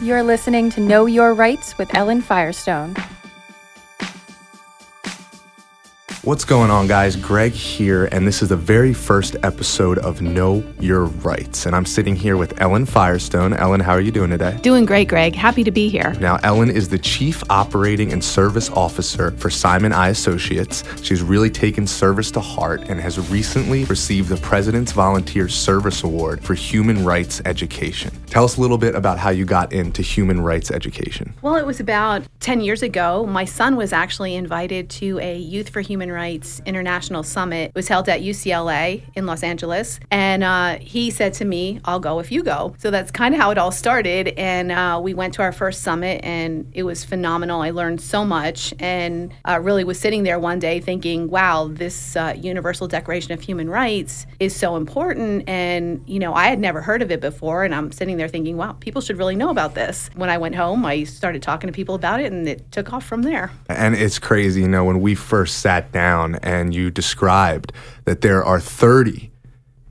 You're listening to Know Your Rights with Ellen Firestone. What's going on, guys? Greg here, and this is the very first episode of Know Your Rights. And I'm sitting here with Ellen Firestone. Ellen, how are you doing today? Doing great, Greg. Happy to be here. Now, Ellen is the Chief Operating and Service Officer for Simon I Associates. She's really taken service to heart and has recently received the President's Volunteer Service Award for Human Rights Education. Tell us a little bit about how you got into human rights education. Well, it was about 10 years ago. My son was actually invited to a Youth for Human Rights International Summit. It was held at UCLA in Los Angeles, and he said to me, "I'll go if you go." So that's kind of how it all started, and we went to our first summit, and it was phenomenal. I learned so much, and really was sitting there one day thinking, wow, this Universal Declaration of Human Rights is so important, and I had never heard of it before, and I'm sitting there thinking, wow, people should really know about this. When I went home, I started talking to people about it, and it took off from there. And it's crazy, when we first sat down and you described that there are 30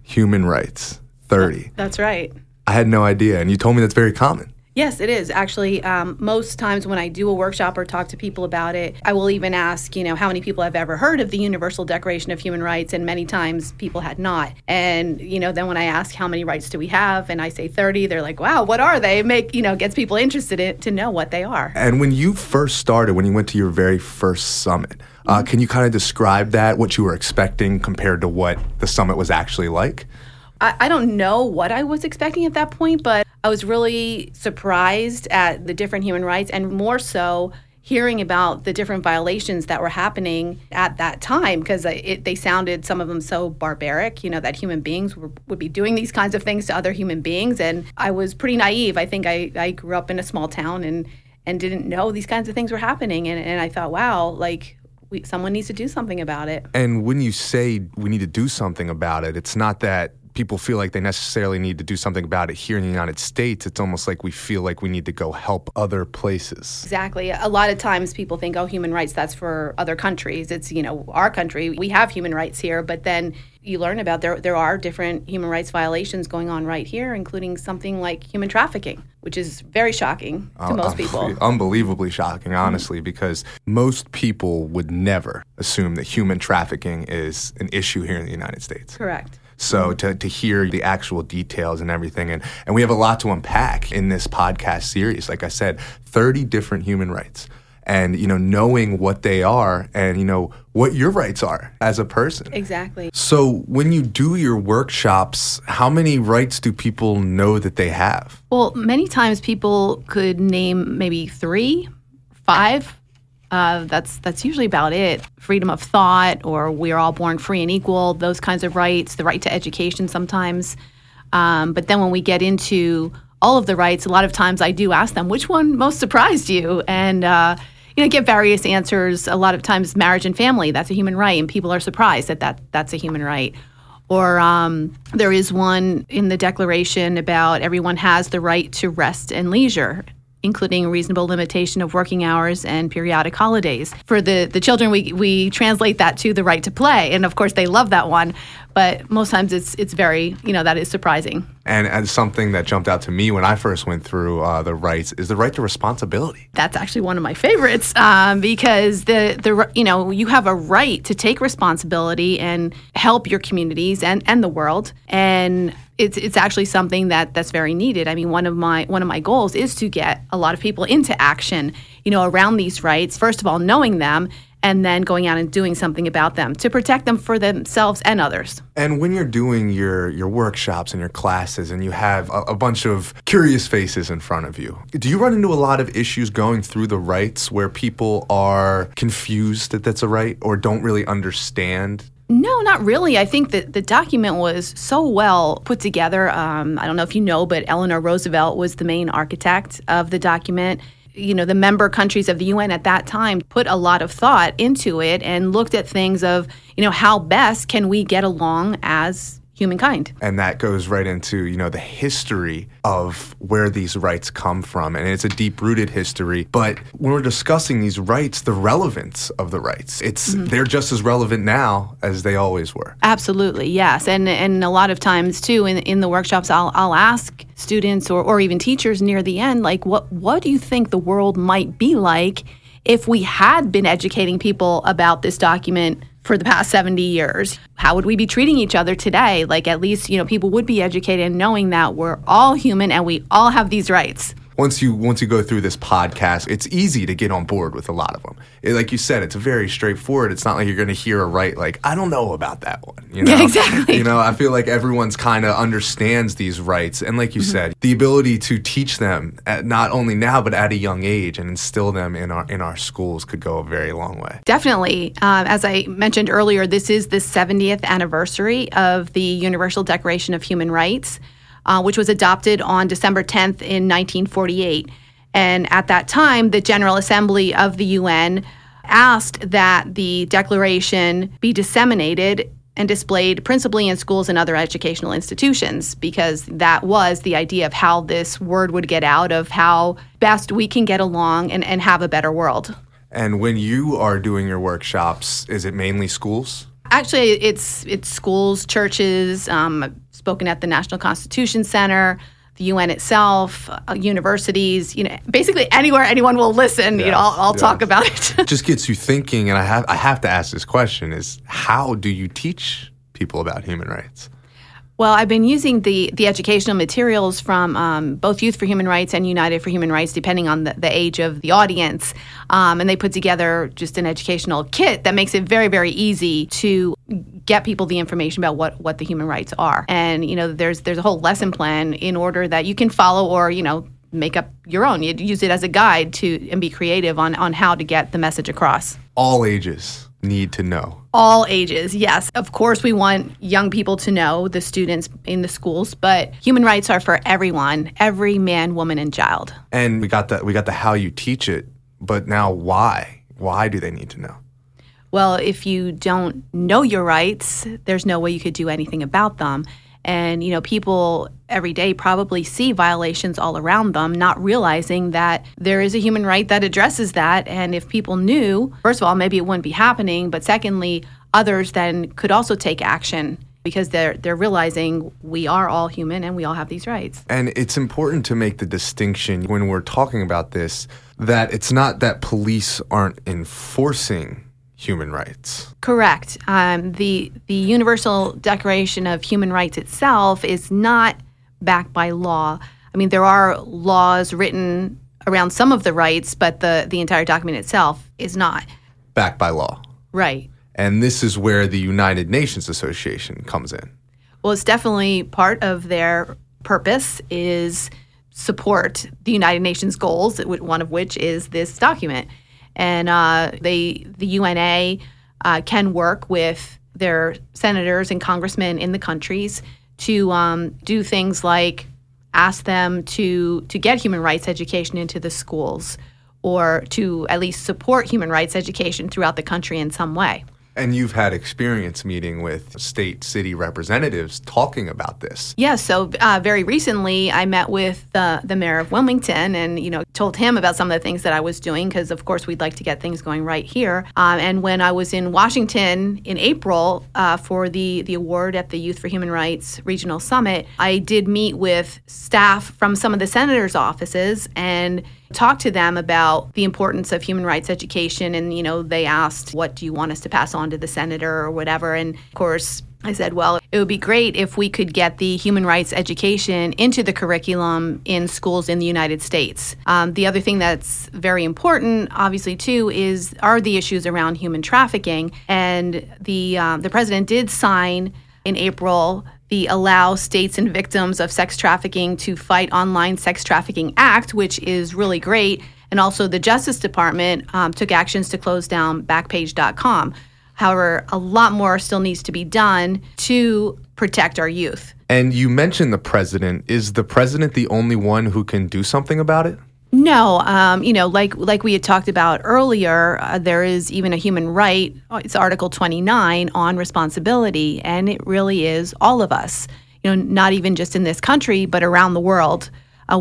human rights, 30. That's right. I had no idea. And you told me that's very common. Yes, it is. Actually, most times when I do a workshop or talk to people about it, I will even ask, how many people have ever heard of the Universal Declaration of Human Rights? And many times people had not. And, then when I ask how many rights do we have and I say 30, they're like, wow, what are they? Gets people interested to know what they are. And when you first started, when you went to your very first summit, can you kind of describe that, what you were expecting compared to what the summit was actually like? I don't know what I was expecting at that point, but I was really surprised at the different human rights, and more so hearing about the different violations that were happening at that time, because they sounded, some of them, so barbaric, that human beings would be doing these kinds of things to other human beings. And I was pretty naive. I think I grew up in a small town and didn't know these kinds of things were happening. And I thought, wow, someone needs to do something about it. And when you say we need to do something about it, it's not that people feel like they necessarily need to do something about it here in the United States. It's almost like we feel like we need to go help other places. Exactly. A lot of times people think, oh, human rights, that's for other countries. It's, our country. We have human rights here. But then you learn about there are different human rights violations going on right here, including something like human trafficking, which is very shocking to most people. Unbelievably shocking, honestly, because most people would never assume that human trafficking is an issue here in the United States. Correct. So to hear the actual details and everything, and we have a lot to unpack in this podcast series. Like I said, 30 different human rights. And, knowing what they are and, what your rights are as a person. Exactly. So when you do your workshops, how many rights do people know that they have? Well, many times people could name maybe 3, 5. That's usually about it. Freedom of thought, or we're all born free and equal, those kinds of rights, the right to education sometimes. But then when we get into all of the rights, a lot of times I do ask them, which one most surprised you? And get various answers. A lot of times, marriage and family, that's a human right, and people are surprised that's a human right. Or there is one in the Declaration about everyone has the right to rest and leisure, including reasonable limitation of working hours and periodic holidays. For the children, we translate that to the right to play, and of course they love that one. But most times it's very, that is surprising. And something that jumped out to me when I first went through the rights is the right to responsibility. That's actually one of my favorites because the you have a right to take responsibility and help your communities and the world. And it's actually something that's very needed. I mean, one of my goals is to get a lot of people into action, around these rights. First of all, knowing them, and then going out and doing something about them to protect them for themselves and others. And when you're doing your workshops and your classes and you have a bunch of curious faces in front of you, do you run into a lot of issues going through the rights where people are confused that that's a right or don't really understand? No, not really. I think that the document was so well put together. I don't know if but Eleanor Roosevelt was the main architect of the document. The member countries of the UN at that time put a lot of thought into it and looked at things of, how best can we get along as humankind. And that goes right into, you know, the history of where these rights come from. And it's a deep-rooted history. But when we're discussing these rights, the relevance of the rights, it's they're just as relevant now as they always were. Absolutely, yes. And a lot of times, too, in the workshops, I'll ask students or even teachers near the end, like, what do you think the world might be like if we had been educating people about this document for the past 70 years, how would we be treating each other today? Like, at least, you know, people would be educated in knowing that we're all human and we all have these rights. Once you go through this podcast, it's easy to get on board with a lot of them. Like you said, it's very straightforward. It's not like you're going to hear a right like, I don't know about that one. You know? Yeah, exactly. You know, I feel like everyone's kind of understands these rights. And like you said, the ability to teach them at not only now, but at a young age and instill them in our schools could go a very long way. Definitely. As I mentioned earlier, this is the 70th anniversary of the Universal Declaration of Human Rights, which was adopted on December 10th in 1948. And at that time, the General Assembly of the UN asked that the declaration be disseminated and displayed principally in schools and other educational institutions, because that was the idea of how this word would get out, of how best we can get along and have a better world. And when you are doing your workshops, is it mainly schools? Actually, it's schools, churches, spoken at the National Constitution Center, the UN itself, universities, you know, basically anywhere anyone will listen, yes, you know, I'll talk about it. It just gets you thinking, and I have to ask this question, is how do you teach people about human rights? Well, I've been using the educational materials from both Youth for Human Rights and United for Human Rights, depending on the age of the audience. And they put together just an educational kit that makes it very, very easy to get people the information about what the human rights are. And, you know, there's a whole lesson plan in order that you can follow or, you know, make up your own. You use it as a guide to and be creative on how to get the message across. All ages need to know. All ages, yes. Of course, we want young people to know, the students in the schools, but human rights are for everyone, every man, woman, and child. And we got the how you teach it, but now why? Why do they need to know? Well, if you don't know your rights, there's no way you could do anything about them. And, you know, people every day probably see violations all around them, not realizing that there is a human right that addresses that. And if people knew, first of all, maybe it wouldn't be happening. But secondly, others then could also take action because they're realizing we are all human and we all have these rights. And it's important to make the distinction when we're talking about this, that it's not that police aren't enforcing human rights. Correct. The Universal Declaration of Human Rights itself is not backed by law. I mean, there are laws written around some of the rights, but the entire document itself is not. Backed by law. Right. And this is where the United Nations Association comes in. Well, it's definitely part of their purpose is support the United Nations goals, one of which is this document. And the UNA can work with their senators and congressmen in the countries to do things like ask them to get human rights education into the schools or to at least support human rights education throughout the country in some way. And you've had experience meeting with state, city representatives talking about this. Yeah, so very recently I met with the mayor of Wilmington and, you know, told him about some of the things that I was doing because, of course, we'd like to get things going right here. And when I was in Washington in April for the award at the Youth for Human Rights Regional Summit, I did meet with staff from some of the senators' offices and talk to them about the importance of human rights education. And, you know, they asked, what do you want us to pass on to the senator or whatever? And of course, I said, well, it would be great if we could get the human rights education into the curriculum in schools in the United States. The other thing that's very important, obviously, too, are the issues around human trafficking. And the president did sign in April the Allow States and Victims of Sex Trafficking to Fight Online Sex Trafficking Act, which is really great. And also the Justice Department took actions to close down Backpage.com. However, a lot more still needs to be done to protect our youth. And you mentioned the president. Is the president the only one who can do something about it? No, like we had talked about earlier, there is even a human right. It's Article 29 on responsibility, and it really is all of us. You know, not even just in this country, but around the world,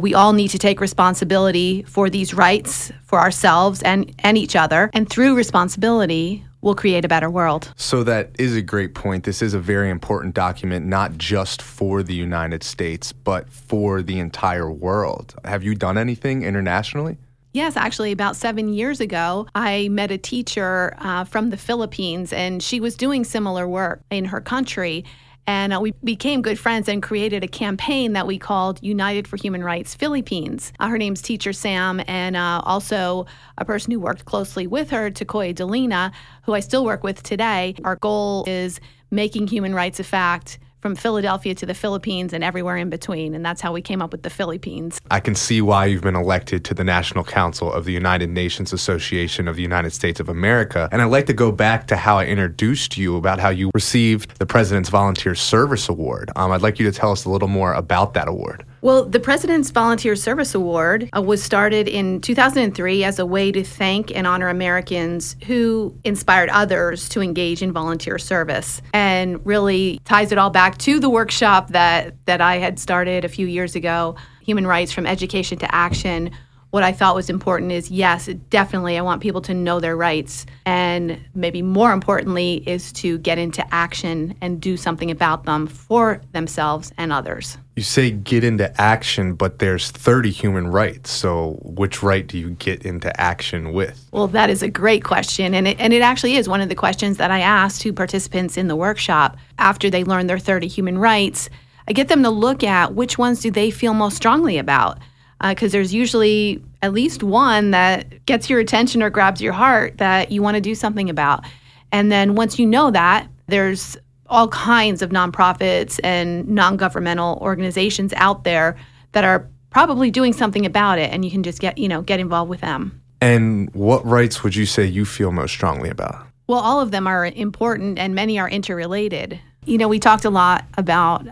we all need to take responsibility for these rights for ourselves and each other. And through responsibility, we'll create a better world. So that is a great point. This is a very important document, not just for the United States, but for the entire world. Have you done anything internationally? Yes, actually, about 7 years ago, I met a teacher from the Philippines, and she was doing similar work in her country. And we became good friends and created a campaign that we called United for Human Rights Philippines. Her name's Teacher Sam, and also a person who worked closely with her, Tokoya Delina, who I still work with today. Our goal is making human rights a fact from Philadelphia to the Philippines and everywhere in between. And that's how we came up with the Philippines. I can see why you've been elected to the National Council of the United Nations Association of the United States of America. And I'd like to go back to how I introduced you about how you received the President's Volunteer Service Award. I'd like you to tell us a little more about that award. Well, the President's Volunteer Service Award was started in 2003 as a way to thank and honor Americans who inspired others to engage in volunteer service, and really ties it all back to the workshop that I had started a few years ago, Human Rights from Education to Action. What I thought was important is, yes, definitely I want people to know their rights, and maybe more importantly is to get into action and do something about them for themselves and others. You say get into action, but there's 30 human rights. So which right do you get into action with? Well, that is a great question. And it actually is one of the questions that I asked to participants in the workshop. After they learn their 30 human rights, I get them to look at which ones do they feel most strongly about. Because there's usually at least one that gets your attention or grabs your heart that you want to do something about. And then once you know that, there's all kinds of nonprofits and non-governmental organizations out there that are probably doing something about it, and you can just get involved with them. And what rights would you say you feel most strongly about? Well, all of them are important, and many are interrelated. You know, we talked a lot about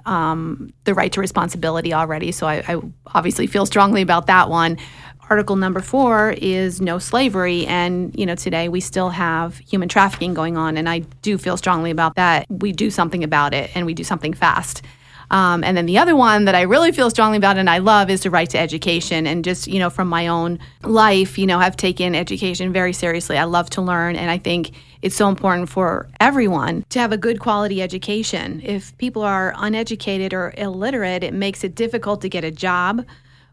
the right to responsibility already, so I obviously feel strongly about that one. Article number 4 is no slavery, and, you know, today we still have human trafficking going on, and I do feel strongly about that. We do something about it, and we do something fast. And then the other one that I really feel strongly about and I love is the right to education. And just, you know, from my own life, you know, I've taken education very seriously. I love to learn, and I think it's so important for everyone to have a good quality education. If people are uneducated or illiterate, it makes it difficult to get a job,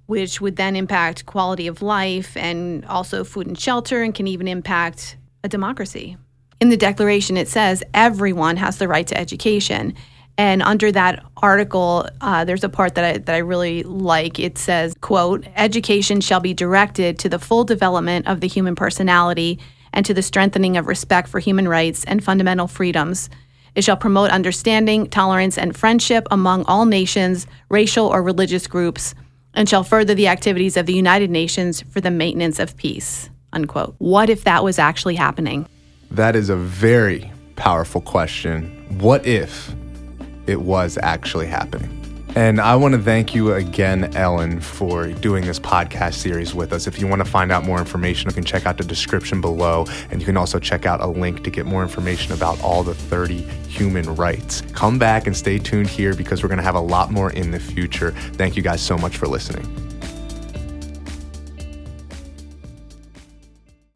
which would then impact quality of life and also food and shelter, and can even impact a democracy. In the Declaration, it says everyone has the right to education. And under that article, there's a part that I really like. It says, quote, "Education shall be directed to the full development of the human personality and to the strengthening of respect for human rights and fundamental freedoms. It shall promote understanding, tolerance, and friendship among all nations, racial or religious groups, and shall further the activities of the United Nations for the maintenance of peace," unquote. What if that was actually happening? That is a very powerful question. What if it was actually happening? And I want to thank you again, Ellen, for doing this podcast series with us. If you want to find out more information, you can check out the description below, and you can also check out a link to get more information about all the 30 human rights. Come back and stay tuned here, because we're going to have a lot more in the future. Thank you guys so much for listening.